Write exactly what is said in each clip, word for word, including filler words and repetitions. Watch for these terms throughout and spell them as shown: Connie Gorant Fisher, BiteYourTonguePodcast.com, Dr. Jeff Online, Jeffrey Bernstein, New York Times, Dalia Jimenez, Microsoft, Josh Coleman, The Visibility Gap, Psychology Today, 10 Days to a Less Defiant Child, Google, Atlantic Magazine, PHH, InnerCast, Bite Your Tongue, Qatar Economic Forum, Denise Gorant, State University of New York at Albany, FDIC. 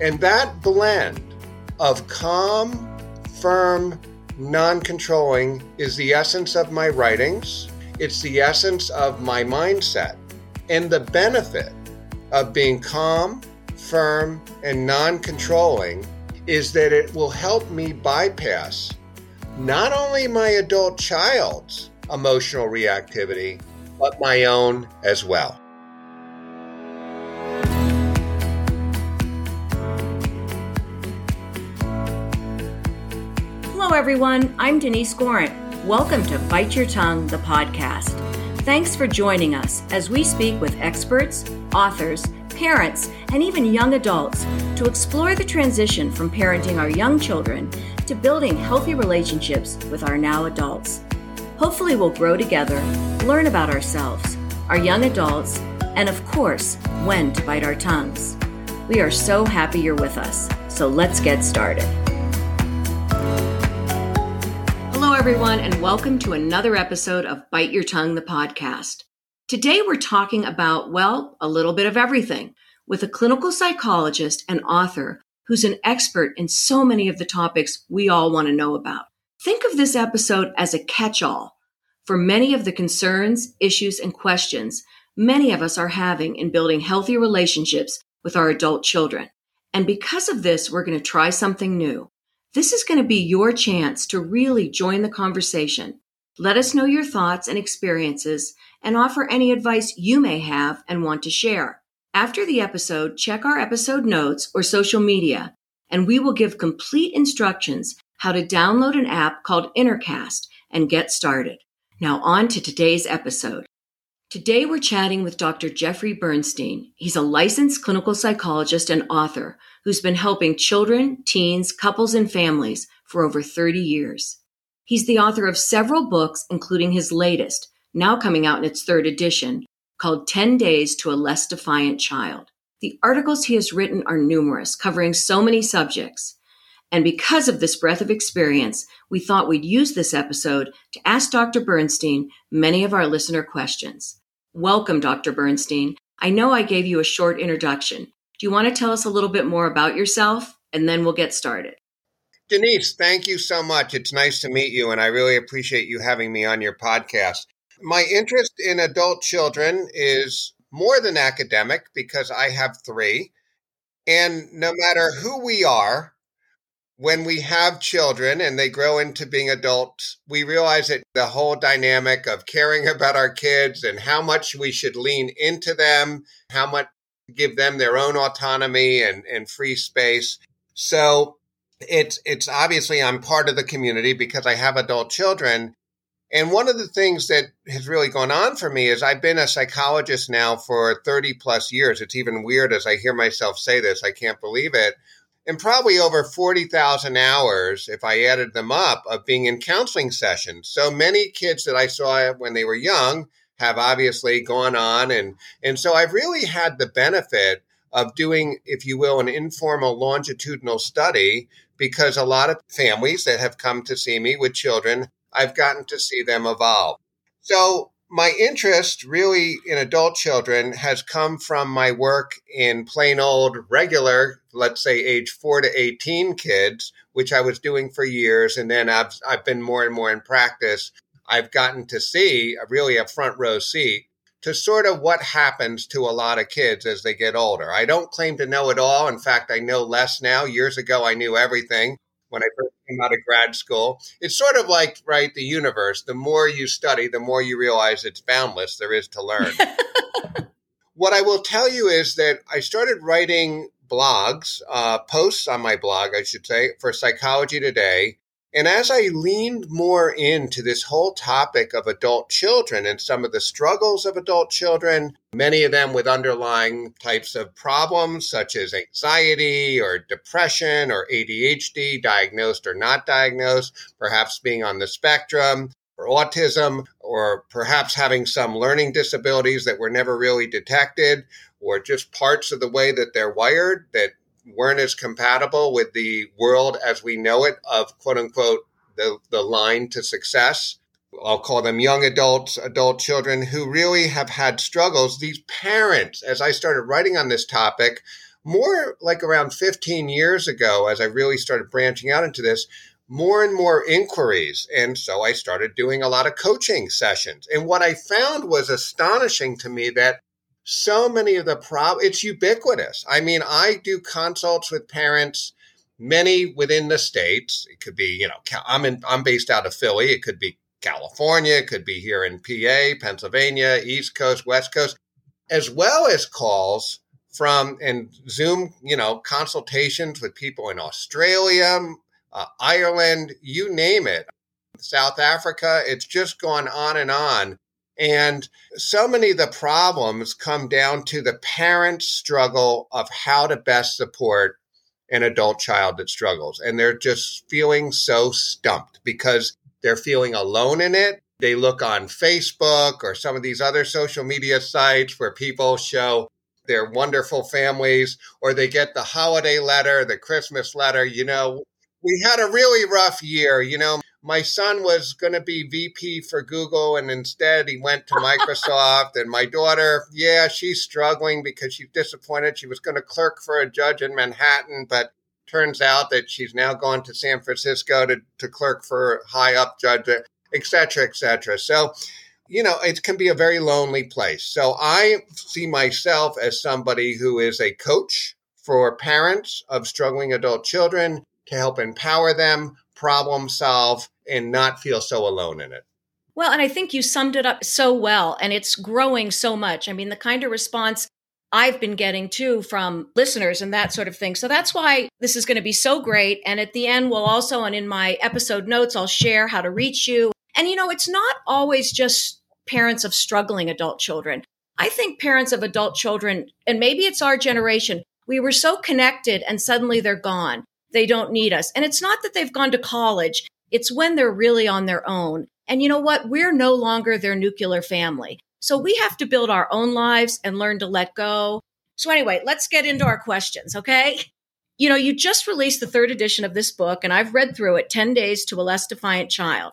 And that blend of calm, firm, non-controlling is the essence of my writings. It's the essence of my mindset. And the benefit of being calm, firm, and non-controlling is that it will help me bypass not only my adult child's emotional reactivity, but my own as well. Hello, everyone. I'm Denise Gorant. Welcome to Bite Your Tongue, the podcast. Thanks for joining us as we speak with experts, authors, parents, and even young adults to explore the transition from parenting our young children to building healthy relationships with our now adults. Hopefully, we'll grow together, learn about ourselves, our young adults, and of course, when to bite our tongues. We are so happy you're with us. So let's get started. Hello, everyone, and welcome to another episode of Bite Your Tongue, the podcast. Today, we're talking about, well, a little bit of everything with a clinical psychologist and author who's an expert in so many of the topics we all want to know about. Think of this episode as a catch-all for many of the concerns, issues, and questions many of us are having in building healthy relationships with our adult children. And because of this, we're going to try something new. This is going to be your chance to really join the conversation. Let us know your thoughts and experiences and offer any advice you may have and want to share. After the episode, check our episode notes or social media, and we will give complete instructions how to download an app called InnerCast and get started. Now on to today's episode. Today we're chatting with Doctor Jeffrey Bernstein. He's a licensed clinical psychologist and author who's been helping children, teens, couples, and families for over thirty years. He's the author of several books, including his latest, now coming out in its third edition, called ten days to a Less Defiant Child. The articles he has written are numerous, covering so many subjects. And because of this breadth of experience, we thought we'd use this episode to ask Doctor Bernstein many of our listener questions. Welcome, Doctor Bernstein. I know I gave you a short introduction. Do you want to tell us a little bit more about yourself? And then we'll get started. Denise, thank you so much. It's nice to meet you, and I really appreciate you having me on your podcast. My interest in adult children is more than academic because I have three. And no matter who we are, when we have children and they grow into being adults, we realize that the whole dynamic of caring about our kids and how much we should lean into them, how much give them their own autonomy and, and free space. So it's it's obviously I'm part of the community because I have adult children. And one of the things that has really gone on for me is I've been a psychologist now for thirty plus years. It's even weird as I hear myself say this. I can't believe it. And probably over forty thousand hours, if I added them up, of being in counseling sessions. So many kids that I saw when they were young have obviously gone on. And, and so I've really had the benefit of doing, if you will, an informal longitudinal study, because a lot of families that have come to see me with children, I've gotten to see them evolve. So my interest really in adult children has come from my work in plain old regular, let's say age four to eighteen kids, which I was doing for years. And then I've, I've been more and more in practice. I've gotten to see a, really a front row seat to sort of what happens to a lot of kids as they get older. I don't claim to know it all. In fact, I know less now. Years ago, I knew everything. When I first came out of grad school, it's sort of like, right, the universe. The more you study, the more you realize it's boundless. There is to learn. What I will tell you is that I started writing blogs, uh, posts on my blog, I should say, for Psychology Today. And as I leaned more into this whole topic of adult children and some of the struggles of adult children, many of them with underlying types of problems such as anxiety or depression or A D H D, diagnosed or not diagnosed, perhaps being on the spectrum or autism, or perhaps having some learning disabilities that were never really detected, or just parts of the way that they're wired that weren't as compatible with the world as we know it of, quote unquote, the, the line to success. I'll call them young adults, adult children who really have had struggles. These parents, as I started writing on this topic, more like around fifteen years ago, as I really started branching out into this, more and more inquiries. And so I started doing a lot of coaching sessions. And what I found was astonishing to me that so many of the problems, it's ubiquitous. I mean, I do consults with parents, many within the states. It could be, you know, I'm in, I'm based out of Philly. It could be California. It could be here in P A, Pennsylvania, East Coast, West Coast, as well as calls from and Zoom, you know, consultations with people in Australia, Uh, Ireland, you name it, South Africa, it's just gone on and on. And so many of the problems come down to the parent struggle of how to best support an adult child that struggles. And they're just feeling so stumped because they're feeling alone in it. They look on Facebook or some of these other social media sites where people show their wonderful families, or they get the holiday letter, the Christmas letter, you know, we had a really rough year. You know, my son was going to be V P for Google, and instead he went to Microsoft. And my daughter, yeah, she's struggling because she's disappointed. She was going to clerk for a judge in Manhattan, but turns out that she's now gone to San Francisco to, to clerk for high up judge, et cetera, et cetera. So, you know, it can be a very lonely place. So I see myself as somebody who is a coach for parents of struggling adult children, to help empower them, problem solve, and not feel so alone in it. Well, and I think you summed it up so well, and it's growing so much. I mean, the kind of response I've been getting too from listeners and that sort of thing. So that's why this is going to be so great. And at the end, we'll also, and in my episode notes, I'll share how to reach you. And you know, it's not always just parents of struggling adult children. I think parents of adult children, and maybe it's our generation, we were so connected and suddenly they're gone. They don't need us. And it's not that they've gone to college. It's when they're really on their own. And you know what? We're no longer their nuclear family. So we have to build our own lives and learn to let go. So anyway, let's get into our questions, okay? You know, you just released the third edition of this book, and I've read through it, ten days to a Less Defiant Child.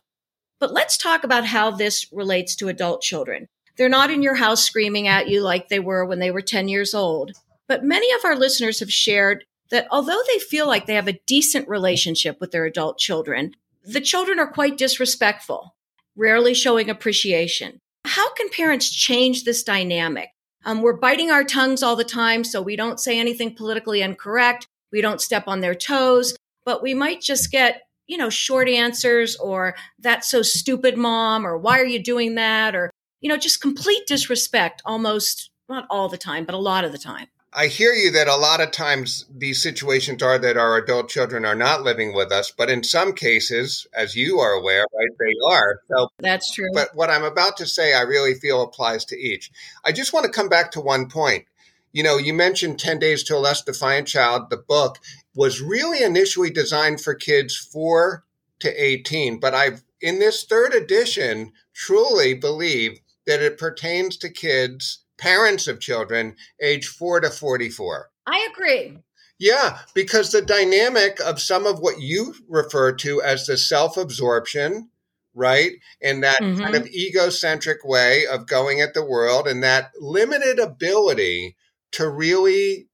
But let's talk about how this relates to adult children. They're not in your house screaming at you like they were when they were ten years old. But many of our listeners have shared that although they feel like they have a decent relationship with their adult children, the children are quite disrespectful, rarely showing appreciation. How can parents change this dynamic? Um, we're biting our tongues all the time, so we don't say anything politically incorrect. We don't step on their toes, but we might just get, you know, short answers or "that's so stupid, mom," or "why are you doing that?" Or, you know, just complete disrespect almost, not all the time, but a lot of the time. I hear you that a lot of times these situations are that our adult children are not living with us, but in some cases, as you are aware, right, they are. So, that's true. But what I'm about to say, I really feel applies to each. I just want to come back to one point. You know, you mentioned ten days to a Less Defiant Child. The book was really initially designed for kids four to eighteen, but I've, in this third edition, truly believe that it pertains to kids, parents of children age four to forty-four. I agree. Yeah, because the dynamic of some of what you refer to as the self-absorption, right? And that mm-hmm. kind of egocentric way of going at the world, and that limited ability to really,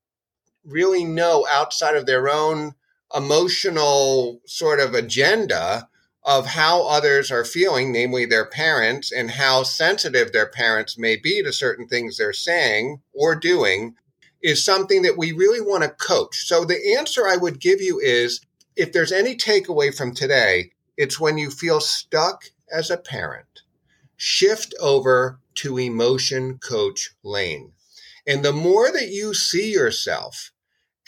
really know outside of their own emotional sort of agenda of how others are feeling, namely their parents, and how sensitive their parents may be to certain things they're saying or doing, is something that we really want to coach. So the answer I would give you is, if there's any takeaway from today, it's when you feel stuck as a parent, shift over to emotion coach lane. And the more that you see yourself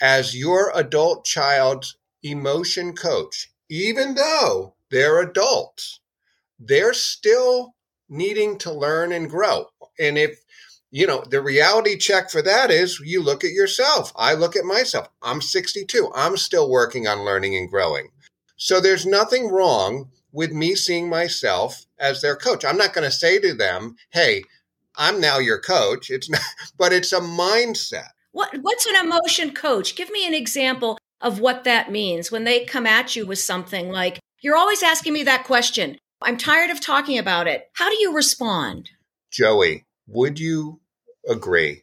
as your adult child's emotion coach, even though they're adults, they're still needing to learn and grow. And if, you know, the reality check for that is you look at yourself. I look at myself. I'm sixty-two. I'm still working on learning and growing. So there's nothing wrong with me seeing myself as their coach. I'm not going to say to them, "Hey, I'm now your coach." It's not, but it's a mindset. What, what's an emotion coach? Give me an example of what that means when they come at you with something like, "You're always asking me that question. I'm tired of talking about it." How do you respond? Joey, would you agree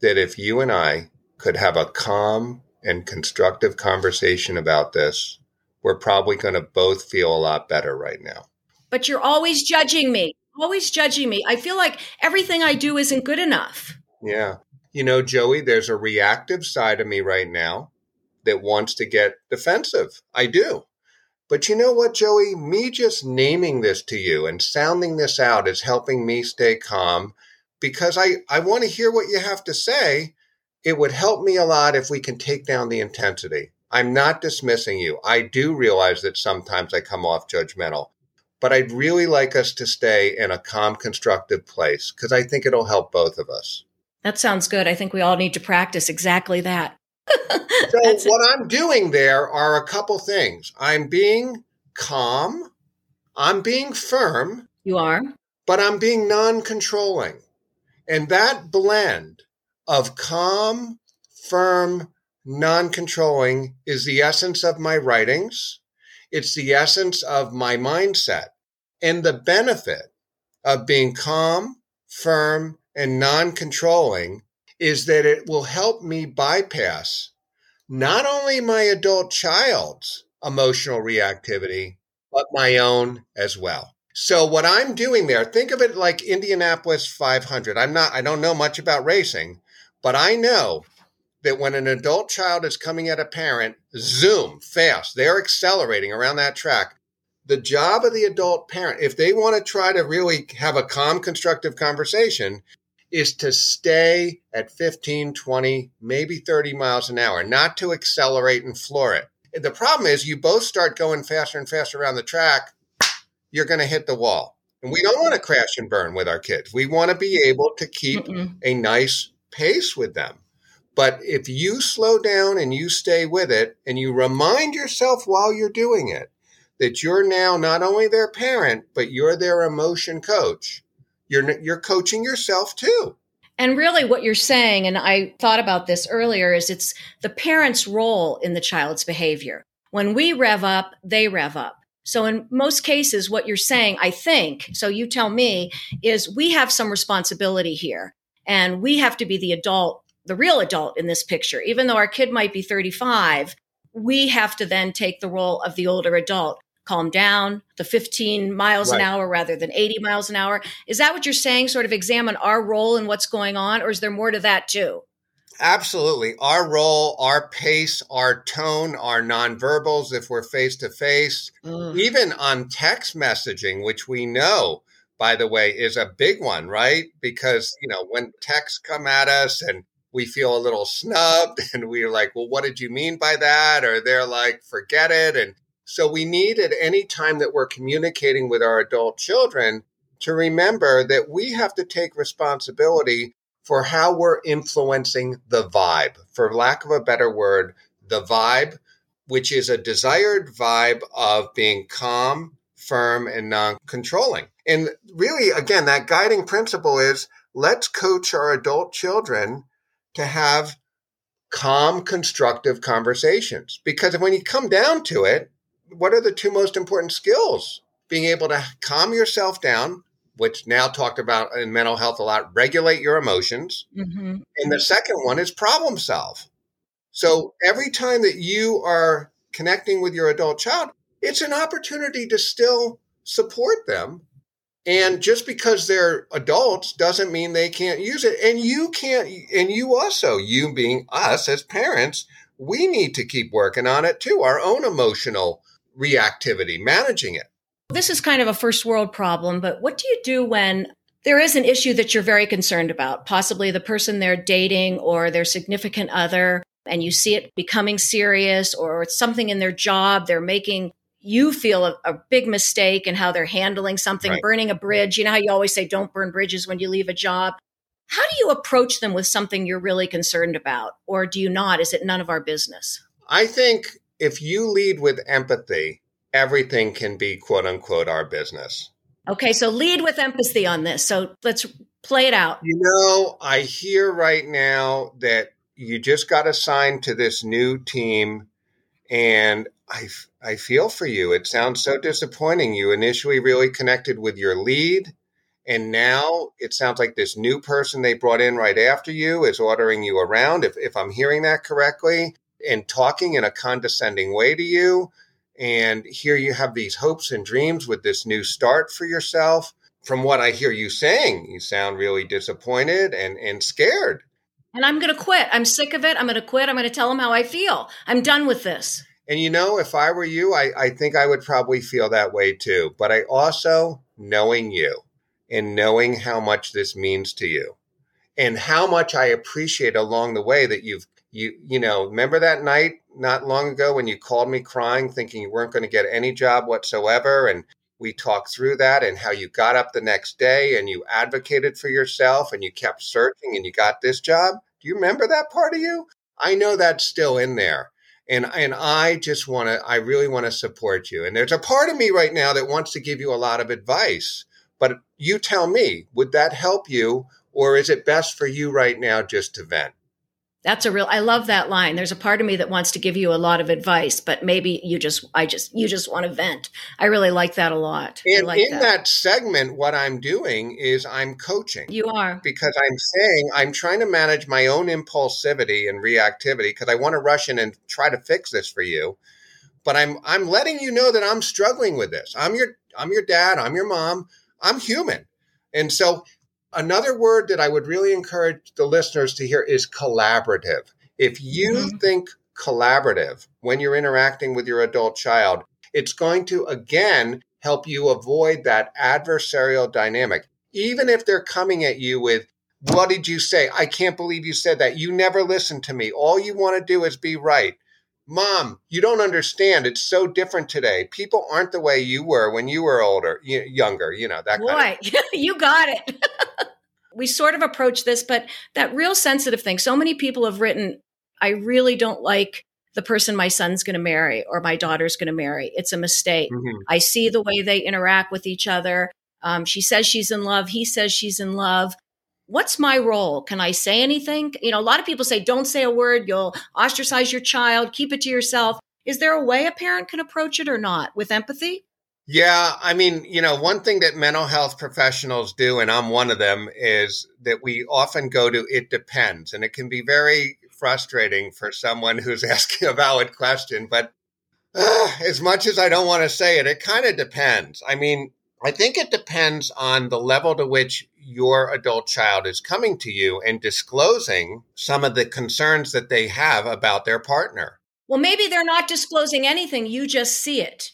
that if you and I could have a calm and constructive conversation about this, we're probably going to both feel a lot better right now. But you're always judging me, always judging me. I feel like everything I do isn't good enough. Yeah. You know, Joey, there's a reactive side of me right now that wants to get defensive. I do. But you know what, Joey? Me just naming this to you and sounding this out is helping me stay calm because I, I want to hear what you have to say. It would help me a lot if we can take down the intensity. I'm not dismissing you. I do realize that sometimes I come off judgmental, but I'd really like us to stay in a calm, constructive place because I think it'll help both of us. That sounds good. I think we all need to practice exactly that. So That's what it. I'm doing there are a couple things. I'm being calm. I'm being firm. You are. But I'm being non-controlling. And that blend of calm, firm, non-controlling is the essence of my writings. It's the essence of my mindset. And the benefit of being calm, firm, and non-controlling is that it will help me bypass not only my adult child's emotional reactivity, but my own as well. So what I'm doing there, think of it like Indianapolis five hundred. I'm not, I don't know much about racing, but I know that when an adult child is coming at a parent, zoom, fast, they're accelerating around that track. The job of the adult parent, if they want to try to really have a calm, constructive conversation, is to stay at fifteen, twenty, maybe thirty miles an hour, not to accelerate and floor it. The problem is you both start going faster and faster around the track, you're going to hit the wall. And we don't want to crash and burn with our kids. We want to be able to keep Mm-mm. a nice pace with them. But if you slow down and you stay with it and you remind yourself while you're doing it, that you're now not only their parent, but you're their emotion coach. You're you're coaching yourself too. And really what you're saying, and I thought about this earlier, is it's the parent's role in the child's behavior. When we rev up, they rev up. So in most cases, what you're saying, I think, so you tell me, is we have some responsibility here and we have to be the adult, the real adult in this picture. Even though our kid might be thirty-five, we have to then take the role of the older adult. Calm down, the fifteen miles right. an hour rather than eighty miles an hour. Is that what you're saying? Sort of examine our role in what's going on, or is there more to that too? Absolutely. Our role, our pace, our tone, our nonverbals, if we're face-to-face, mm. even on text messaging, which we know, by the way, is a big one, right? Because, you know, when texts come at us and we feel a little snubbed and we're like, well, what did you mean by that? Or they're like, forget it. And so we need at any time that we're communicating with our adult children to remember that we have to take responsibility for how we're influencing the vibe, for lack of a better word, the vibe, which is a desired vibe of being calm, firm, and non-controlling. And really, again, that guiding principle is let's coach our adult children to have calm, constructive conversations. Because when you come down to it, what are the two most important skills? Being able to calm yourself down, which now talked about in mental health a lot, regulate your emotions. Mm-hmm. And the second one is problem solve. So every time that you are connecting with your adult child, it's an opportunity to still support them. And just because they're adults doesn't mean they can't use it. And you can't, and you also, you being us as parents, we need to keep working on it too, our own emotional reactivity, managing it. This is kind of a first world problem, but what do you do when there is an issue that you're very concerned about, possibly the person they're dating or their significant other, and you see it becoming serious or it's something in their job, they're making you feel a, a big mistake in how they're handling something, right. burning a bridge. You know how you always say, don't burn bridges when you leave a job. How do you approach them with something you're really concerned about? Or do you not? Is it none of our business? I think if you lead with empathy, everything can be, quote unquote, our business. Okay, so lead with empathy on this. So let's play it out. You know, I hear right now that you just got assigned to this new team and I, I feel for you. It sounds so disappointing. You initially really connected with your lead And now it sounds like this new person they brought in right after you is ordering you around, if, if I'm hearing that correctly, and talking in a condescending way to you. And here you have these hopes and dreams with this new start for yourself. From what I hear you saying, you sound really disappointed and, and scared. And I'm going to quit. I'm sick of it. I'm going to quit. I'm going to tell them how I feel. I'm done with this. And you know, if I were you, I, I think I would probably feel that way too. But I also, knowing you and knowing how much this means to you and how much I appreciate along the way that you've, you you know, remember that night not long ago when you called me crying, thinking you weren't going to get any job whatsoever. And we talked through that and how you got up the next day and you advocated for yourself and you kept searching and you got this job. Do you remember that part of you? I know that's still in there. And and I just want to, I really want to support you. And there's a part of me right now that wants to give you a lot of advice, but you tell me, would that help you? Or is it best for you right now just to vent? That's a real, I love that line. There's a part of me that wants to give you a lot of advice, but maybe you just, I just, you just want to vent. I really like that a lot. And I like in that. that segment, what I'm doing is I'm coaching. You are. Because I'm saying, I'm trying to manage my own impulsivity and reactivity because I want to rush in and try to fix this for you. But I'm, I'm letting you know that I'm struggling with this. I'm your, I'm your dad. I'm your mom. I'm human. And so another word that I would really encourage the listeners to hear is collaborative. If you mm-hmm. think collaborative when you're interacting with your adult child, it's going to, again, help you avoid that adversarial dynamic. Even if they're coming at you with, what did you say? I can't believe you said that. You never listened to me. All you want to do is be right. Mom, you don't understand. It's so different today. People aren't the way you were when you were older, younger, you know, that kind Boy, of you got it. We sort of approach this, but that real sensitive thing. So many people have written, I really don't like the person my son's going to marry or my daughter's going to marry. It's a mistake. Mm-hmm. I see the way they interact with each other. Um, she says she's in love. He says she's in love. What's my role? Can I say anything? You know, a lot of people say, don't say a word. You'll ostracize your child. Keep it to yourself. Is there a way a parent can approach it or not with empathy? Yeah. I mean, you know, one thing that mental health professionals do, and I'm one of them, is that we often go to, it depends. And it can be very frustrating for someone who's asking a valid question. But uh, as much as I don't want to say it, it kind of depends. I mean, I think it depends on the level to which your adult child is coming to you and disclosing some of the concerns that they have about their partner. Well, maybe they're not disclosing anything. You just see it.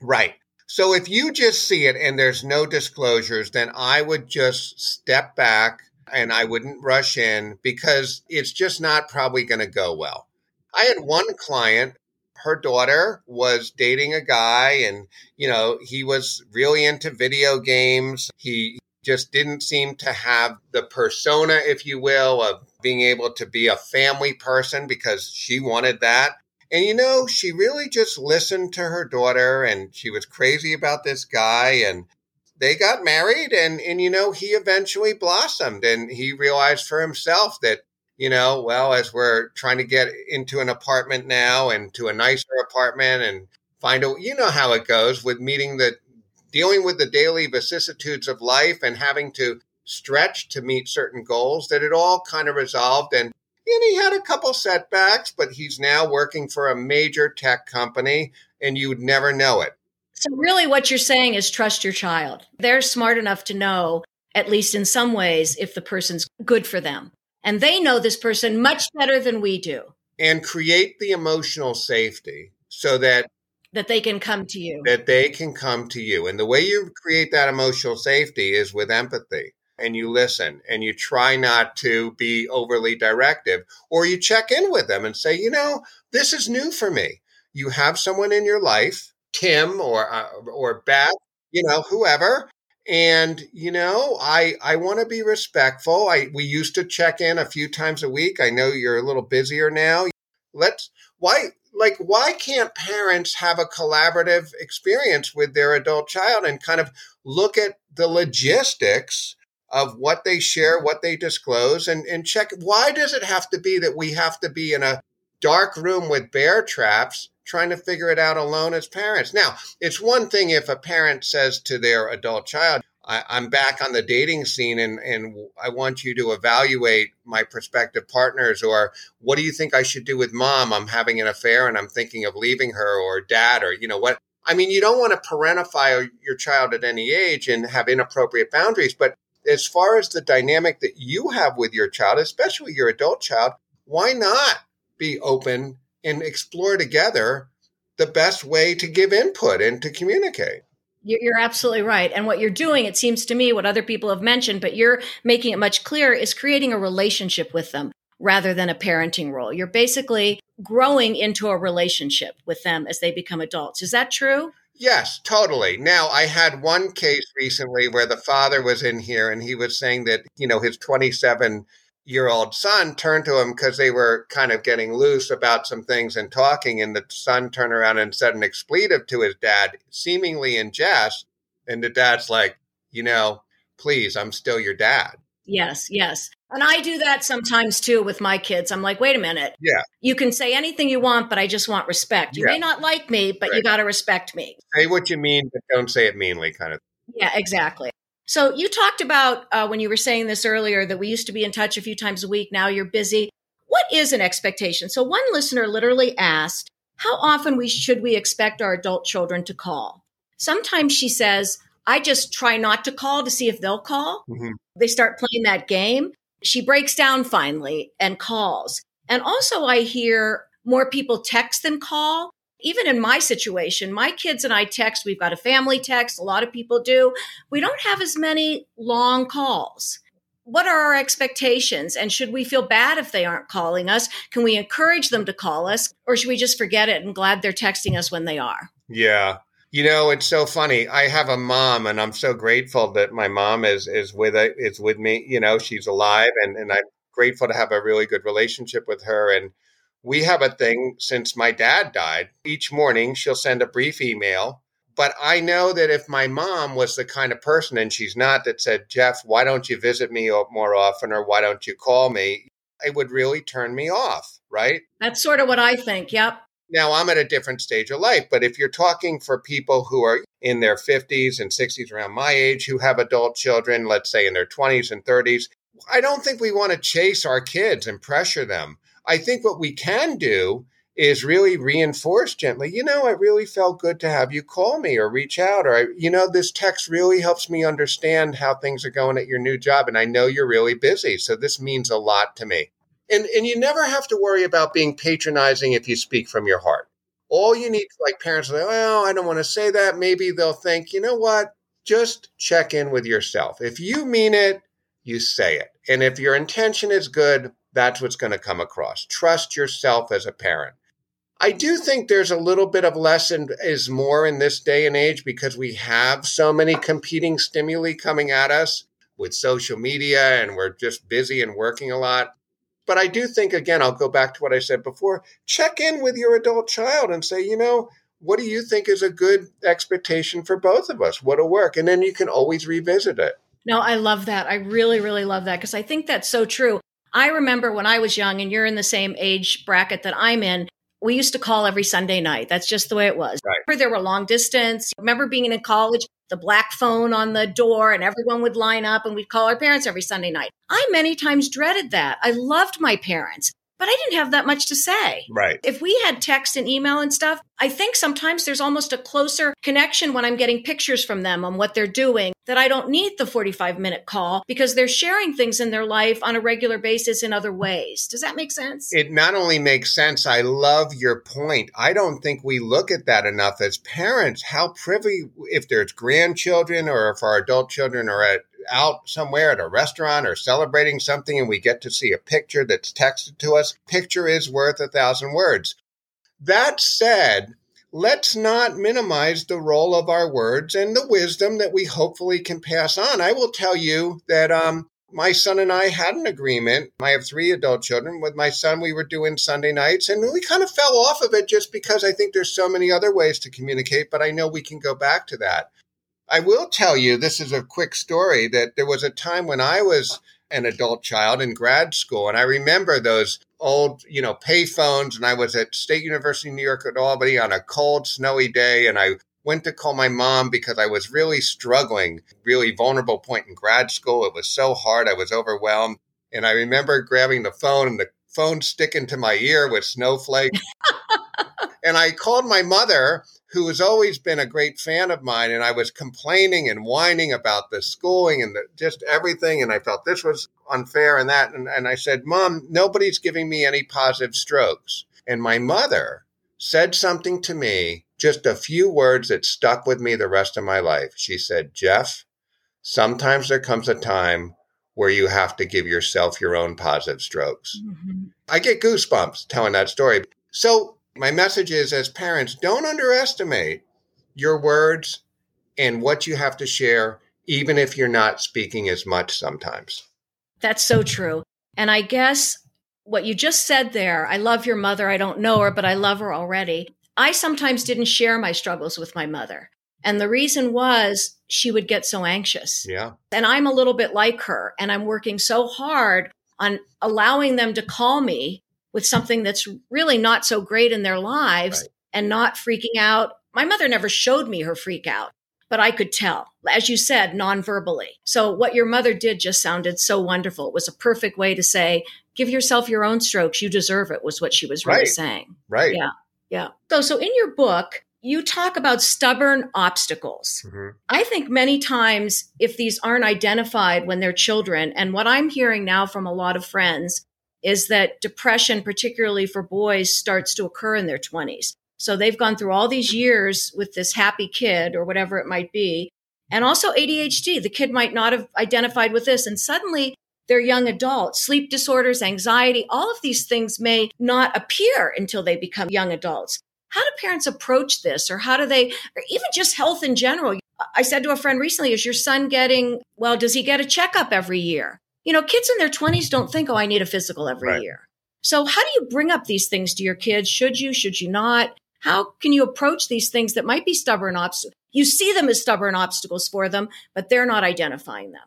Right. So if you just see it and there's no disclosures, then I would just step back and I wouldn't rush in because it's just not probably going to go well. I had one client, her daughter was dating a guy and, you know, he was really into video games. He just didn't seem to have the persona, if you will, of being able to be a family person because she wanted that. And, you know, she really just listened to her daughter and she was crazy about this guy and they got married and, and, you know, he eventually blossomed and he realized for himself that, you know, well, as we're trying to get into an apartment now and to a nicer apartment and find a, you know how it goes with meeting the, dealing with the daily vicissitudes of life and having to stretch to meet certain goals, that it all kind of resolved. And And he had a couple setbacks, but he's now working for a major tech company, and you would never know it. So really what you're saying is trust your child. They're smart enough to know, at least in some ways, if the person's good for them. And they know this person much better than we do. And create the emotional safety so that... That they can come to you. That they can come to you. And the way you create that emotional safety is with empathy. And you listen and you try not to be overly directive, or you check in with them and say, you know, this is new for me. You have someone in your life, Tim or uh, or Beth, you know, whoever. And, you know, I I want to be respectful. I we used to check in a few times a week. I know you're a little busier now. Let's why like why can't parents have a collaborative experience with their adult child and kind of look at the logistics of what they share, what they disclose, and, and check. Why does it have to be that we have to be in a dark room with bear traps trying to figure it out alone as parents? Now, it's one thing if a parent says to their adult child, I, I'm back on the dating scene and, and I want you to evaluate my prospective partners, or what do you think I should do with mom? I'm having an affair and I'm thinking of leaving her, or dad, or, you know what? I mean, you don't want to parentify your child at any age and have inappropriate boundaries. But as far as the dynamic that you have with your child, especially your adult child, why not be open and explore together the best way to give input and to communicate? You're absolutely right. And what you're doing, it seems to me, what other people have mentioned, but you're making it much clearer, is creating a relationship with them rather than a parenting role. You're basically growing into a relationship with them as they become adults. Is that true? Yes, totally. Now, I had one case recently where the father was in here and he was saying that, you know, his twenty-seven-year-old son turned to him because they were kind of getting loose about some things and talking, and the son turned around and said an expletive to his dad, seemingly in jest. And the dad's like, you know, please, I'm still your dad. Yes, yes. And I do that sometimes too with my kids. I'm like, wait a minute. Yeah. You can say anything you want, but I just want respect. You yeah. may not like me, but right. you got to respect me. Say what you mean, but don't say it meanly, kind of thing. Yeah, exactly. So you talked about uh, when you were saying this earlier that we used to be in touch a few times a week. Now you're busy. What is an expectation? So one listener literally asked, how often we should we expect our adult children to call? Sometimes she says, I just try not to call to see if they'll call. Mm-hmm. They start playing that game. She breaks down finally and calls. And also I hear more people text than call. Even in my situation, my kids and I text. We've got a family text. A lot of people do. We don't have as many long calls. What are our expectations? And should we feel bad if they aren't calling us? Can we encourage them to call us? Or should we just forget it and glad they're texting us when they are? Yeah. You know, it's so funny. I have a mom, and I'm so grateful that my mom is is with a, is with me. You know, she's alive, and, and I'm grateful to have a really good relationship with her. And we have a thing since my dad died. Each morning, she'll send a brief email. But I know that if my mom was the kind of person, and she's not, that said, Jeff, why don't you visit me more often, or why don't you call me? It would really turn me off, right? That's sort of what I think. Yep. Now, I'm at a different stage of life, but if you're talking for people who are in their fifties and sixties, around my age, who have adult children, let's say in their twenties and thirties, I don't think we want to chase our kids and pressure them. I think what we can do is really reinforce gently, you know, it really felt good to have you call me or reach out, or, you know, this text really helps me understand how things are going at your new job. And I know you're really busy, so this means a lot to me. And and you never have to worry about being patronizing if you speak from your heart. All you need, like parents, like, well, I don't want to say that. Maybe they'll think, you know what? Just check in with yourself. If you mean it, you say it. And if your intention is good, that's what's going to come across. Trust yourself as a parent. I do think there's a little bit of less and is more in this day and age, because we have so many competing stimuli coming at us with social media, and we're just busy and working a lot. But I do think, again, I'll go back to what I said before, check in with your adult child and say, you know, what do you think is a good expectation for both of us? What'll work? And then you can always revisit it. No, I love that. I really, really love that, because I think that's so true. I remember when I was young, and you're in the same age bracket that I'm in, we used to call every Sunday night. That's just the way it was. Right. Remember, there were long distance. Remember being in college, the black phone on the door, and everyone would line up and we'd call our parents every Sunday night. I many times dreaded that. I loved my parents, but I didn't have that much to say. Right. If we had text and email and stuff, I think sometimes there's almost a closer connection when I'm getting pictures from them on what they're doing, that I don't need the forty-five minute call, because they're sharing things in their life on a regular basis in other ways. Does that make sense? It not only makes sense, I love your point. I don't think we look at that enough as parents, how privy, if there's grandchildren or if our adult children are at out somewhere at a restaurant or celebrating something, and we get to see a picture that's texted to us. Picture is worth a thousand words. That said, let's not minimize the role of our words and the wisdom that we hopefully can pass on. I will tell you that um, my son and I had an agreement. I have three adult children. With my son, we were doing Sunday nights, and we kind of fell off of it just because I think there's so many other ways to communicate, but I know we can go back to that. I will tell you, this is a quick story, that there was a time when I was an adult child in grad school, and I remember those old, you know, pay phones, and I was at State University of New York at Albany on a cold, snowy day, and I went to call my mom because I was really struggling, really vulnerable point in grad school. It was so hard. I was overwhelmed. And I remember grabbing the phone and the phone sticking to my ear with snowflakes. And I called my mother, who has always been a great fan of mine. And I was complaining and whining about the schooling and the, just everything. And I thought this was unfair and that. And, and I said, Mom, nobody's giving me any positive strokes. And my mother said something to me, just a few words that stuck with me the rest of my life. She said, Jeff, sometimes there comes a time where you have to give yourself your own positive strokes. Mm-hmm. I get goosebumps telling that story. So my message is, as parents, don't underestimate your words and what you have to share, even if you're not speaking as much sometimes. That's so true. And I guess what you just said there, I love your mother. I don't know her, but I love her already. I sometimes didn't share my struggles with my mother. And the reason was she would get so anxious. Yeah. And I'm a little bit like her. And I'm working so hard on allowing them to call me with something that's really not so great in their lives, right, and not freaking out. My mother never showed me her freak out, but I could tell, as you said, non-verbally. So what your mother did just sounded so wonderful. It was a perfect way to say, give yourself your own strokes. You deserve it, was what she was really right. saying. Right. Yeah. Yeah. So, so in your book, you talk about stubborn obstacles. Mm-hmm. I think many times if these aren't identified when they're children, and what I'm hearing now from a lot of friends is that depression, particularly for boys, starts to occur in their twenties. So they've gone through all these years with this happy kid or whatever it might be. And also A D H D, the kid might not have identified with this. And suddenly they're young adults, sleep disorders, anxiety, all of these things may not appear until they become young adults. How do parents approach this? Or how do they, or even just health in general? I said to a friend recently, is your son getting, well, does he get a checkup every year? You know, kids in their twenties don't think, oh, I need a physical every right. year. So how do you bring up these things to your kids? Should you, should you not? How can you approach these things that might be stubborn obstacles? You see them as stubborn obstacles for them, but they're not identifying them.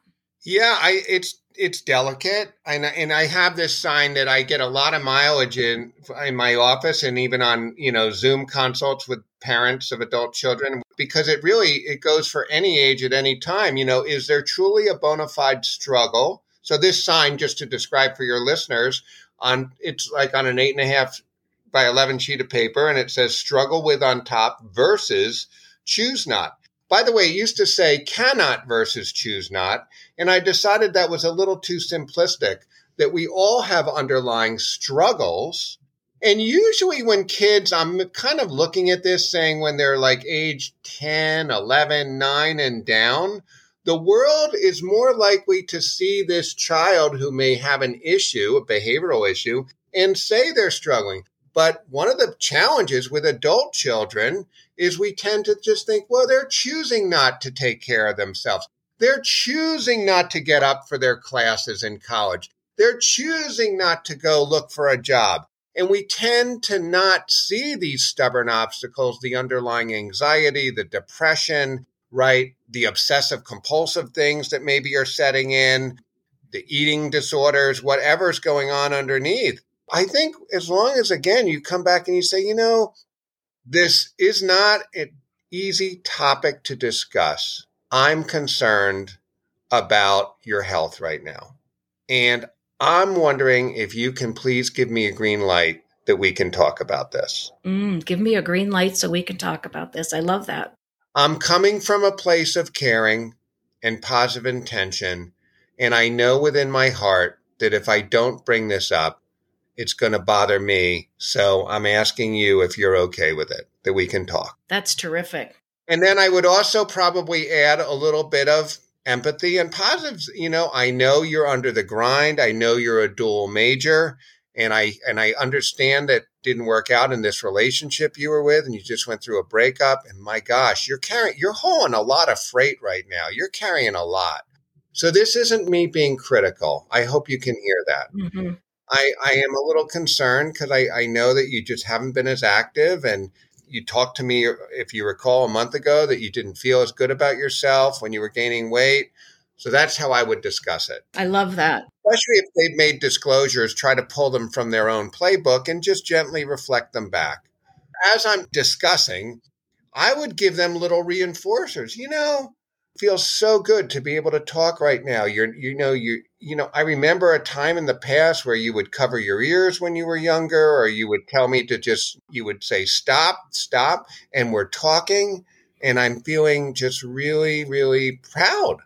Yeah, I, it's it's delicate, and and I have this sign that I get a lot of mileage in in my office, and even on you know Zoom consults with parents of adult children, because it really it goes for any age at any time. You know, is there truly a bona fide struggle? So this sign, just to describe for your listeners, on it's like on an eight and a half by eleven sheet of paper, and it says "struggle with" on top versus "choose not." By the way, it used to say cannot versus choose not. And I decided that was a little too simplistic, that we all have underlying struggles. And usually when kids, I'm kind of looking at this saying when they're like age ten, eleven, nine and down, the world is more likely to see this child who may have an issue, a behavioral issue, and say they're struggling. But one of the challenges with adult children is we tend to just think, well, they're choosing not to take care of themselves. They're choosing not to get up for their classes in college. They're choosing not to go look for a job. And we tend to not see these stubborn obstacles, the underlying anxiety, the depression, right? The obsessive compulsive things that maybe are setting in, the eating disorders, whatever's going on underneath. I think as long as, again, you come back and you say, you know, this is not an easy topic to discuss. I'm concerned about your health right now. And I'm wondering if you can please give me a green light that we can talk about this. Mm, give me a green light so we can talk about this. I love that. I'm coming from a place of caring and positive intention. And I know within my heart that if I don't bring this up, it's going to bother me. So I'm asking you if you're okay with it, that we can talk. That's terrific. And then I would also probably add a little bit of empathy and positives. You know, I know you're under the grind. I know you're a dual major. And I and I understand that didn't work out in this relationship you were with. And you just went through a breakup. And my gosh, you're carrying, you're hauling a lot of freight right now. You're carrying a lot. So this isn't me being critical. I hope you can hear that. Mm-hmm. I, I am a little concerned because I, I know that you just haven't been as active, and you talked to me, if you recall, a month ago that you didn't feel as good about yourself when you were gaining weight. So that's how I would discuss it. I love that. Especially if they've made disclosures, try to pull them from their own playbook and just gently reflect them back. As I'm discussing, I would give them little reinforcers. You know, feels so good to be able to talk right now. You're, you know, you, you know, I remember a time in the past where you would cover your ears when you were younger, or you would tell me to just, you would say, stop, stop. And we're talking. And I'm feeling just really, really proud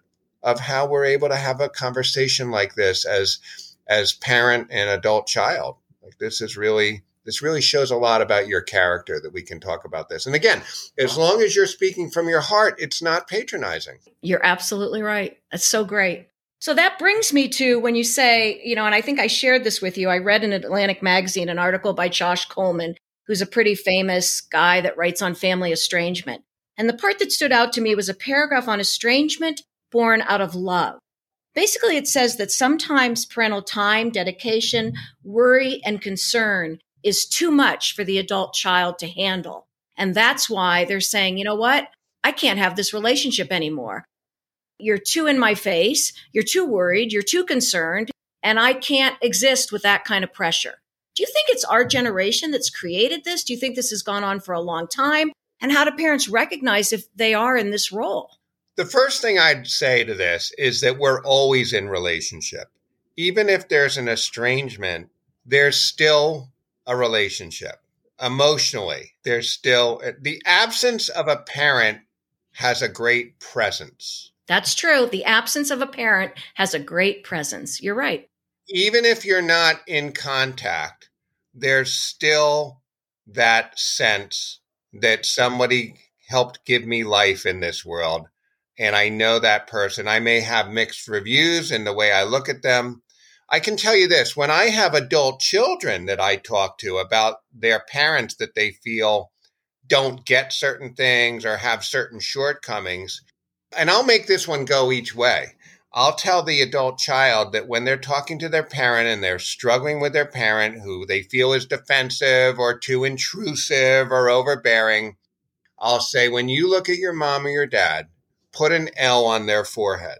of how we're able to have a conversation like this as, as parent and adult child. Like this is really, this really shows a lot about your character that we can talk about this. And again, as long as you're speaking from your heart, it's not patronizing. You're absolutely right. That's so great. So that brings me to when you say, you know, and I think I shared this with you. I read in Atlantic Magazine an article by Josh Coleman, who's a pretty famous guy that writes on family estrangement. And the part that stood out to me was a paragraph on estrangement born out of love. Basically, it says that sometimes parental time, dedication, worry, and concern is too much for the adult child to handle. And that's why they're saying, you know what? I can't have this relationship anymore. You're too in my face. You're too worried. You're too concerned. And I can't exist with that kind of pressure. Do you think it's our generation that's created this? Do you think this has gone on for a long time? And how do parents recognize if they are in this role? The first thing I'd say to this is that we're always in relationship. Even if there's an estrangement, there's still a relationship. Emotionally, there's still the absence of a parent has a great presence. That's true. The absence of a parent has a great presence. You're right. Even if you're not in contact, there's still that sense that somebody helped give me life in this world. And I know that person. I may have mixed reviews in the way I look at them. I can tell you this, when I have adult children that I talk to about their parents that they feel don't get certain things or have certain shortcomings, and I'll make this one go each way. I'll tell the adult child that when they're talking to their parent and they're struggling with their parent who they feel is defensive or too intrusive or overbearing, I'll say, when you look at your mom or your dad, put an L on their forehead,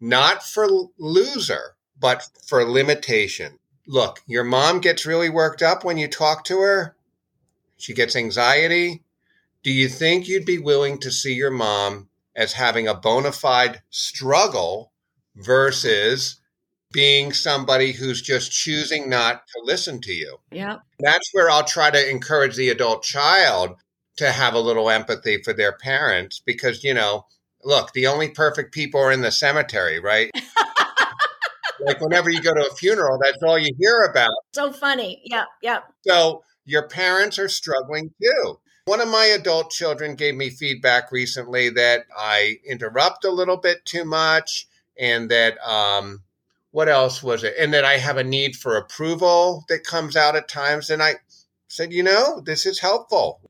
not for loser, but for limitation. Look, your mom gets really worked up when you talk to her. She gets anxiety. Do you think you'd be willing to see your mom as having a bona fide struggle versus being somebody who's just choosing not to listen to you? Yeah. That's where I'll try to encourage the adult child to have a little empathy for their parents because, you know, look, the only perfect people are in the cemetery, right? Like whenever you go to a funeral, that's all you hear about. So funny. Yeah, yeah. So your parents are struggling too. One of my adult children gave me feedback recently that I interrupt a little bit too much and that, um, what else was it? And that I have a need for approval that comes out at times. And I said, you know, this is helpful.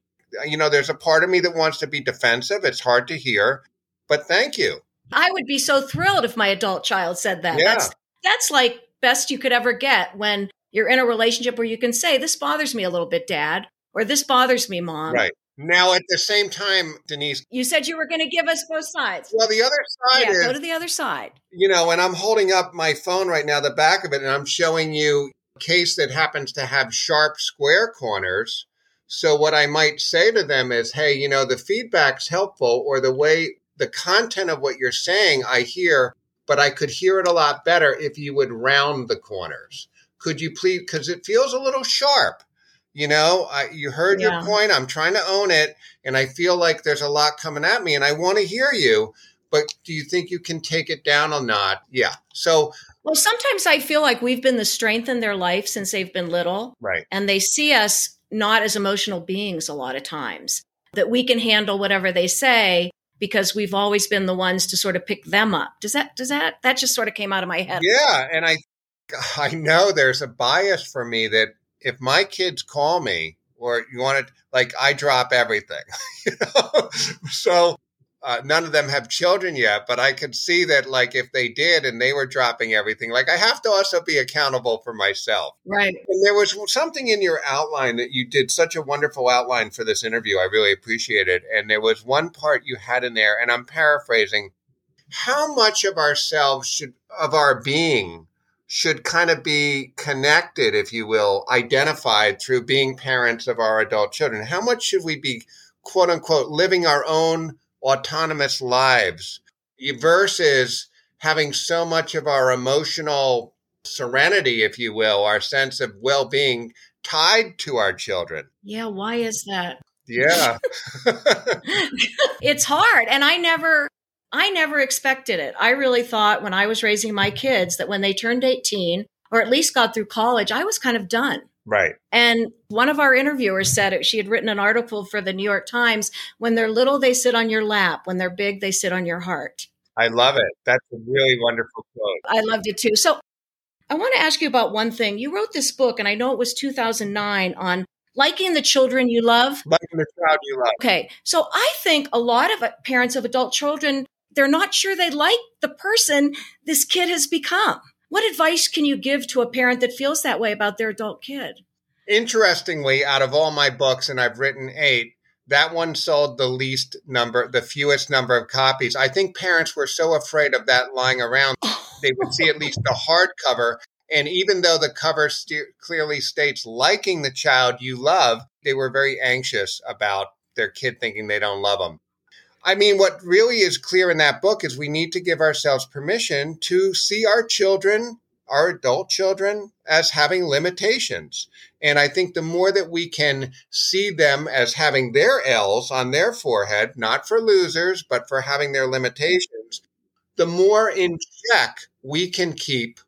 You know, there's a part of me that wants to be defensive. It's hard to hear. But thank you. I would be so thrilled if my adult child said that. Yeah. That's, that's like best you could ever get when you're in a relationship where you can say, this bothers me a little bit, Dad, or this bothers me, Mom. Right. Now, at the same time, Denise. You said you were going to give us both sides. Well, the other side yeah, is. Yeah, go to the other side. You know, and I'm holding up my phone right now, the back of it, and I'm showing you a case that happens to have sharp square corners. So what I might say to them is, hey, you know, the feedback's helpful or the way. The content of what you're saying, I hear, but I could hear it a lot better if you would round the corners. Could you please, because it feels a little sharp. You know, I, you heard yeah. your point. I'm trying to own it. And I feel like there's a lot coming at me and I want to hear you. But do you think you can take it down or not? Yeah. So. Well, sometimes I feel like we've been the strength in their life since they've been little. Right. And they see us not as emotional beings a lot of times, that we can handle whatever they say. Because we've always been the ones to sort of pick them up. Does that, does that, that just sort of came out of my head. Yeah. And I, I know there's a bias for me that if my kids call me or you want to, like I drop everything, you know? So uh, none of them have children yet, but I could see that like if they did and they were dropping everything, like I have to also be accountable for myself. Right. And there was something in your outline that you did such a wonderful outline for this interview. I really appreciate it. And there was one part you had in there, and I'm paraphrasing, how much of ourselves should, of our being should kind of be connected, if you will, identified through being parents of our adult children. How much should we be quote unquote, living our own autonomous lives versus having so much of our emotional serenity, if you will, our sense of well-being tied to our children. Yeah. Why is that? Yeah. It's hard. And I never, I never expected it. I really thought when I was raising my kids that when they turned eighteen or at least got through college, I was kind of done. Right. And one of our interviewers said it, she had written an article for the New York Times. When they're little, they sit on your lap. When they're big, they sit on your heart. I love it. That's a really wonderful quote. I loved it too. So I want to ask you about one thing. You wrote this book, and I know it was two thousand nine, on liking the children you love. Liking the child you love. Okay. So I think a lot of parents of adult children, they're not sure they like the person this kid has become. What advice can you give to a parent that feels that way about their adult kid? Interestingly, out of all my books, and I've written eight, that one sold the least number, the fewest number of copies. I think parents were so afraid of that lying around, they would see at least the hardcover. And even though the cover st- clearly states liking the child you love, they were very anxious about their kid thinking they don't love them. I mean, what really is clear in that book is we need to give ourselves permission to see our children, our adult children, as having limitations. And I think the more that we can see them as having their L's on their forehead, not for losers, but for having their limitations, the more in check we can keep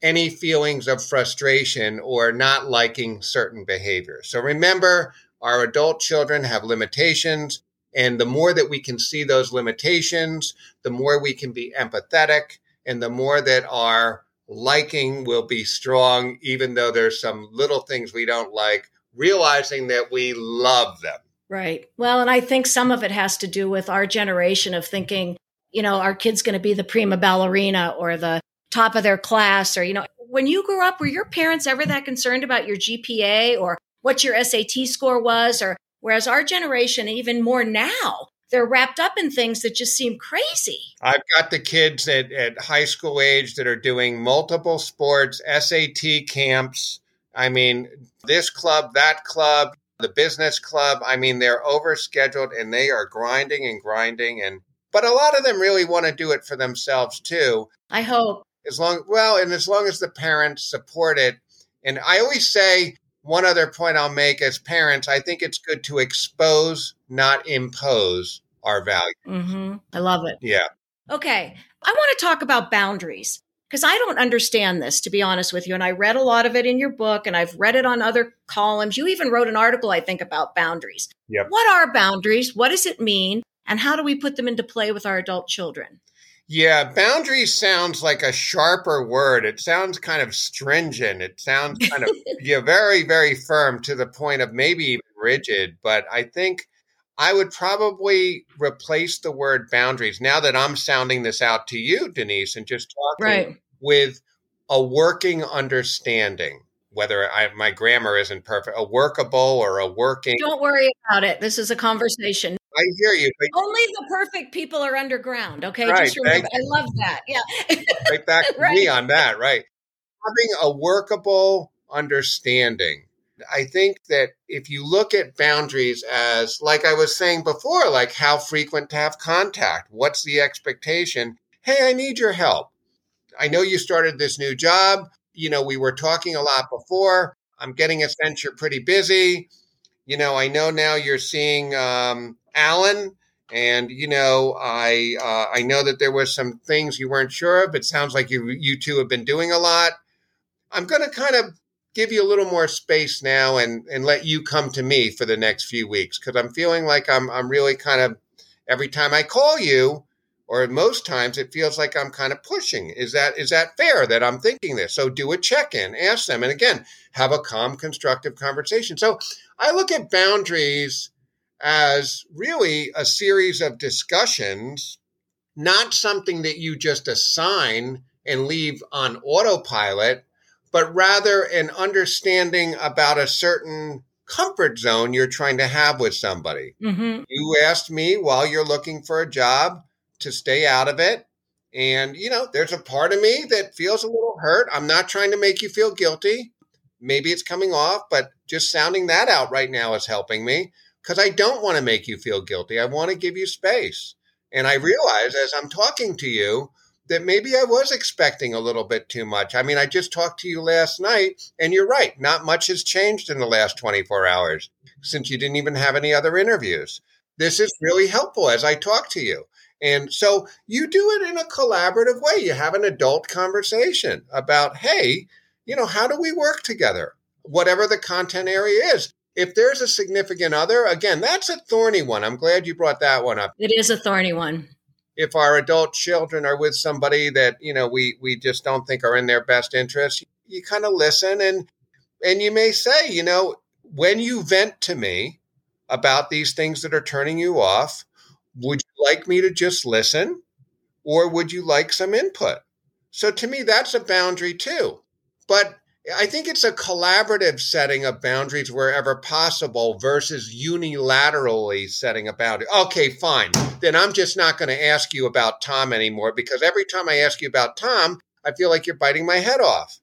any feelings of frustration or not liking certain behaviors. So remember, our adult children have limitations. And the more that we can see those limitations, the more we can be empathetic, and the more that our liking will be strong, even though there's some little things we don't like, realizing that we love them. Right. Well, and I think some of it has to do with our generation of thinking, you know, our kid's going to be the prima ballerina or the top of their class, or, you know, when you grew up, were your parents ever that concerned about your G P A or what your S A T score was? Or whereas our generation, even more now, they're wrapped up in things that just seem crazy. I've got the kids at, at high school age that are doing multiple sports, S A T camps. I mean, this club, that club, the business club. I mean, they're overscheduled and they are grinding and grinding. And but a lot of them really want to do it for themselves, too. I hope. As long, well, and as long as the parents support it. And I always say, one other point I'll make as parents, I think it's good to expose, not impose our values. Mm-hmm. I love it. Yeah. Okay. I want to talk about boundaries because I don't understand this, to be honest with you. And I read a lot of it in your book and I've read it on other columns. You even wrote an article, I think, about boundaries. Yep. What are boundaries? What does it mean? And how do we put them into play with our adult children? Yeah, boundaries sounds like a sharper word. It sounds kind of stringent. It sounds kind of yeah, very, very firm to the point of maybe even rigid. But I think I would probably replace the word boundaries, now that I'm sounding this out to you, Denise, and just talking right. with a working understanding, whether I, my grammar isn't perfect, a workable or a working. Don't worry about it. This is a conversation. I hear you. But only the perfect people are underground, okay? Right, just remember, I love that. Yeah. Right back to right. me on that, right. Having a workable understanding. I think that if you look at boundaries as, like I was saying before, like how frequent to have contact, what's the expectation? Hey, I need your help. I know you started this new job. You know, we were talking a lot before. I'm getting a sense you're pretty busy. You know, I know now you're seeing um, Alan, and, you know, I uh, I know that there was some things you weren't sure of. It sounds like you you two have been doing a lot. I'm going to kind of give you a little more space now and, and let you come to me for the next few weeks, because I'm feeling like I'm I'm really kind of, every time I call you, or most times it feels like I'm kind of pushing. Is that is that fair that I'm thinking this? So do a check-in, ask them, and again, have a calm, constructive conversation. So I look at boundaries as really a series of discussions, not something that you just assign and leave on autopilot, but rather an understanding about a certain comfort zone you're trying to have with somebody. Mm-hmm. You asked me while you're looking for a job to stay out of it. And, you know, there's a part of me that feels a little hurt. I'm not trying to make you feel guilty. Maybe it's coming off, but just sounding that out right now is helping me. because I don't want to make you feel guilty. I want to give you space. And I realize as I'm talking to you that maybe I was expecting a little bit too much. I mean, I just talked to you last night, and you're right. Not much has changed in the last twenty-four hours since you didn't even have any other interviews. This is really helpful as I talk to you. And so you do it in a collaborative way. You have an adult conversation about, hey, you know, how do we work together? Whatever the content area is. If there's a significant other, again, that's a thorny one. I'm glad you brought that one up. It is a thorny one. If our adult children are with somebody that, you know, we we just don't think are in their best interest, you kind of listen and and you may say, you know, when you vent to me about these things that are turning you off, would you like me to just listen or would you like some input? So to me, that's a boundary too. But I think it's a collaborative setting of boundaries wherever possible versus unilaterally setting a boundary. Okay, fine. Then I'm just not going to ask you about Tom anymore because every time I ask you about Tom, I feel like you're biting my head off.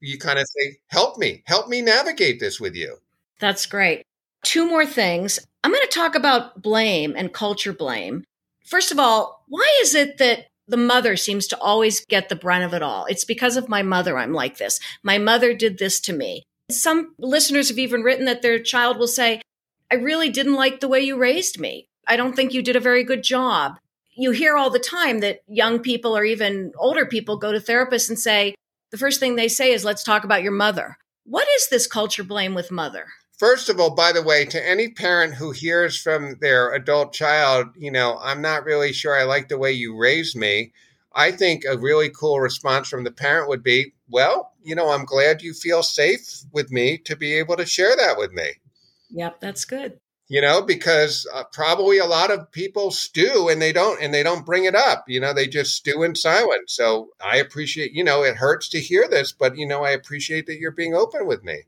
You kind of say, help me, help me navigate this with you. That's great. Two more things. I'm going to talk about blame and culture blame. First of all, why is it that the mother seems to always get the brunt of it all? It's because of my mother I'm like this. My mother did this to me. Some listeners have even written that their child will say, I really didn't like the way you raised me. I don't think you did a very good job. You hear all the time that young people or even older people go to therapists and say, the first thing they say is, let's talk about your mother. What is this culture blame with mother? First of all, by the way, to any parent who hears from their adult child, you know, I'm not really sure I like the way you raised me. I think a really cool response from the parent would be, well, you know, I'm glad you feel safe with me to be able to share that with me. Yep, that's good. You know, because uh, probably a lot of people stew and they don't and they don't bring it up. You know, they just stew in silence. So I appreciate, you know, it hurts to hear this, but, you know, I appreciate that you're being open with me.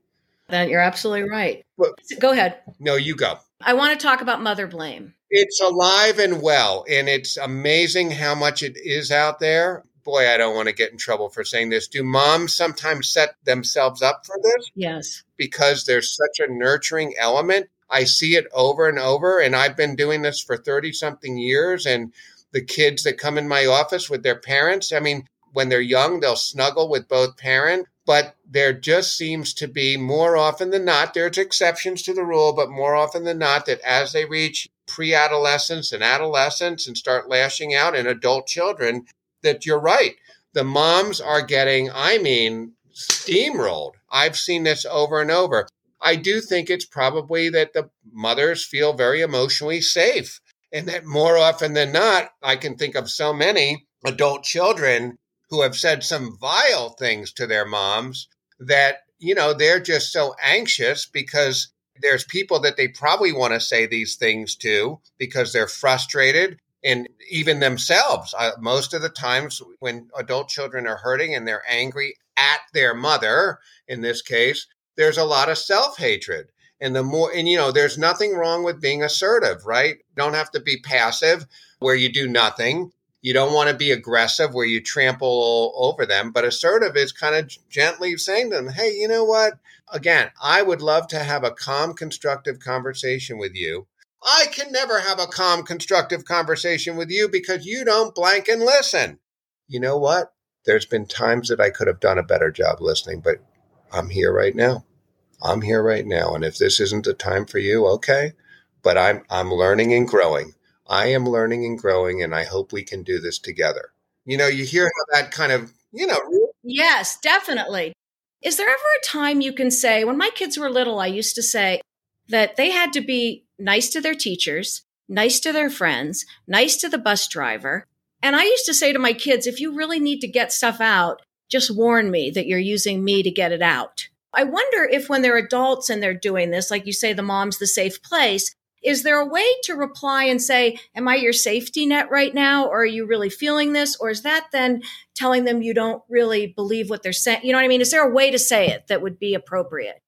That you're absolutely right. Well, go ahead. No, you go. I want to talk about mother blame. It's alive and well, and it's amazing how much it is out there. Boy, I don't want to get in trouble for saying this. Do moms sometimes set themselves up for this? Yes. Because there's such a nurturing element. I see it over and over, and I've been doing this for thirty-something years, and the kids that come in my office with their parents, I mean, when they're young, they'll snuggle with both parents. But there just seems to be more often than not, there's exceptions to the rule, but more often than not that as they reach pre-adolescence and adolescence and start lashing out in adult children, that you're right. The moms are getting, I mean, steamrolled. I've seen this over and over. I do think it's probably that the mothers feel very emotionally safe and that more often than not, I can think of so many adult children who have said some vile things to their moms that, you know, they're just so anxious because there's people that they probably want to say these things to because they're frustrated and even themselves. Uh, most of the times when adult children are hurting and they're angry at their mother, in this case, there's a lot of self-hatred. And the more, and you know, there's nothing wrong with being assertive, right? You don't have to be passive where you do nothing. You don't want to be aggressive where you trample over them, but assertive is kind of gently saying to them, hey, you know what? Again, I would love to have a calm, constructive conversation with you. I can never have a calm, constructive conversation with you because you don't blank and listen. You know what? There's been times that I could have done a better job listening, but I'm here right now. I'm here right now. And if this isn't the time for you, okay. But I'm I'm learning and growing. I am learning and growing, and I hope we can do this together. You know, you hear how that kind of, you know. Yes, definitely. Is there ever a time you can say, when my kids were little, I used to say that they had to be nice to their teachers, nice to their friends, nice to the bus driver. And I used to say to my kids, if you really need to get stuff out, just warn me that you're using me to get it out. I wonder if when they're adults and they're doing this, like you say, the mom's the safe place, is there a way to reply and say, am I your safety net right now? Or are you really feeling this? Or is that then telling them you don't really believe what they're saying? You know what I mean? Is there a way to say it that would be appropriate?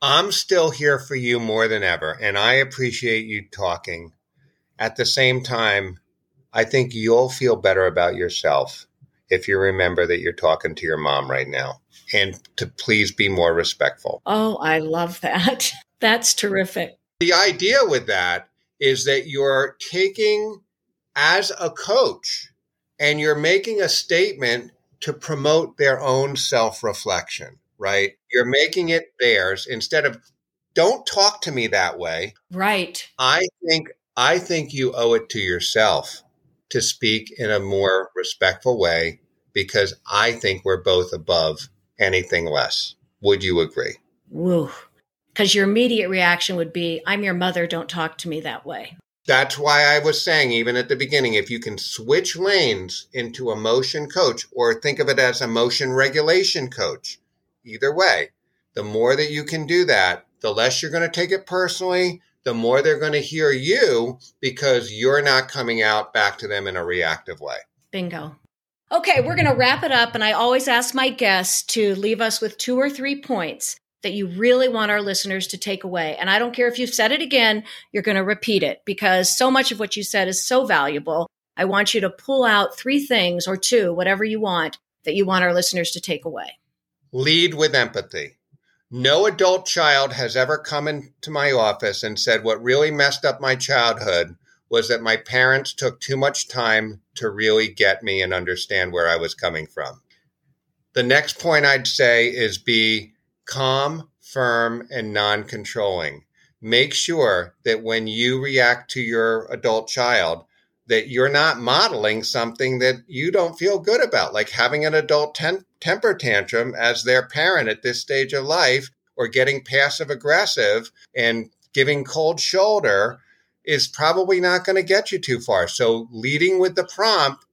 I'm still here for you more than ever. And I appreciate you talking. At the same time, I think you'll feel better about yourself if you remember that you're talking to your mom right now. And to please be more respectful. Oh, I love that. That's terrific. The idea with that is that you're taking as a coach and you're making a statement to promote their own self-reflection, right? You're making it theirs instead of, don't talk to me that way. Right. I think I think you owe it to yourself to speak in a more respectful way because I think we're both above anything less. Would you agree? Woo. Because your immediate reaction would be, I'm your mother, don't talk to me that way. That's why I was saying, even at the beginning, if you can switch lanes into emotion coach, or think of it as emotion regulation coach, either way, the more that you can do that, the less you're going to take it personally, the more they're going to hear you because you're not coming out back to them in a reactive way. Bingo. Okay, we're going to wrap it up. And I always ask my guests to leave us with two or three points that you really want our listeners to take away. And I don't care if you've said it again, you're going to repeat it because so much of what you said is so valuable. I want you to pull out three things or two, whatever you want, that you want our listeners to take away. Lead with empathy. No adult child has ever come into my office and said, what really messed up my childhood was that my parents took too much time to really get me and understand where I was coming from. The next point I'd say is be calm, firm, and non-controlling. Make sure that when you react to your adult child, that you're not modeling something that you don't feel good about, like having an adult ten- temper tantrum as their parent at this stage of life, or getting passive aggressive and giving cold shoulder is probably not going to get you too far. So leading with the prompt,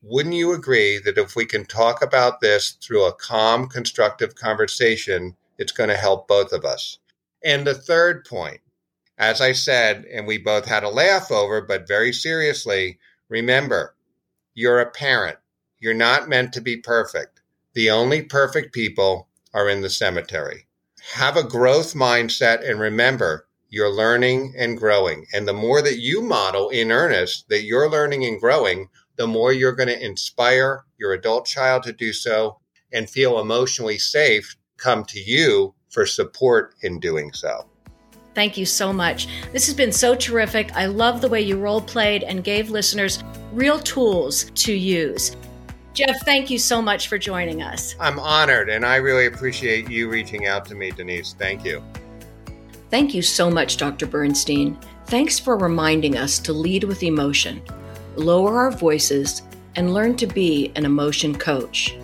wouldn't you agree that if we can talk about this through a calm, constructive conversation, it's going to help both of us? And the third point, as I said, and we both had a laugh over, but very seriously, remember, you're a parent. You're not meant to be perfect. The only perfect people are in the cemetery. Have a growth mindset and remember, you're learning and growing. And the more that you model in earnest that you're learning and growing, the more you're going to inspire your adult child to do so and feel emotionally safe, come to you for support in doing so. Thank you so much. This has been so terrific. I love the way you role played and gave listeners real tools to use. Jeff, thank you so much for joining us. I'm honored, and I really appreciate you reaching out to me, Denise. Thank you. Thank you so much, Doctor Bernstein. Thanks for reminding us to lead with emotion, lower our voices, and learn to be an emotion coach.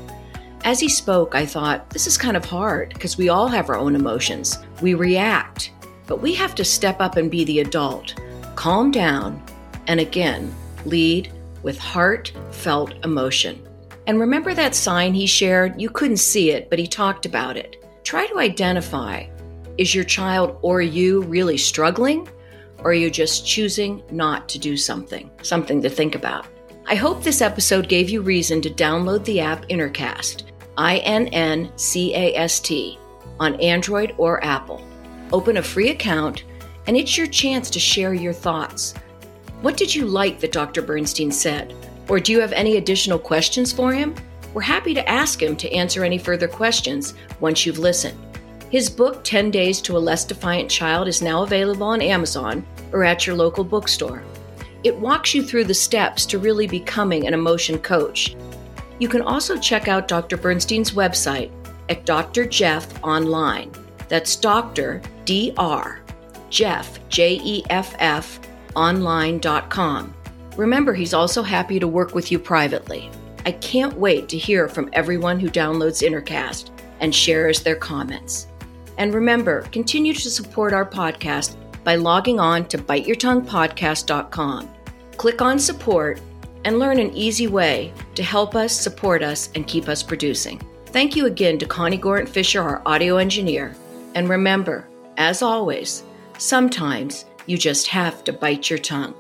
As he spoke, I thought, this is kind of hard because we all have our own emotions. We react. But we have to step up and be the adult, calm down, and again, lead with heartfelt emotion. And remember that sign he shared? You couldn't see it, but he talked about it. Try to identify, is your child or you really struggling? Or are you just choosing not to do something? Something to think about. I hope this episode gave you reason to download the app InnerCast, I N N C A S T, on Android or Apple. Open a free account, and it's your chance to share your thoughts. What did you like that Doctor Bernstein said? Or do you have any additional questions for him? We're happy to ask him to answer any further questions once you've listened. His book, ten days to a Less Defiant Child, is now available on Amazon or at your local bookstore. It walks you through the steps to really becoming an emotion coach. You can also check out Doctor Bernstein's website at Doctor Jeff Online. That's Doctor D R Jeff, J E F F, online dot com. Remember, he's also happy to work with you privately. I can't wait to hear from everyone who downloads InnerCast and shares their comments. And remember, continue to support our podcast by logging on to Bite Your Tongue Podcast dot com. Click on Support and learn an easy way to help us, support us, and keep us producing. Thank you again to Connie Gorant Fisher, our audio engineer. And remember, as always, sometimes you just have to bite your tongue.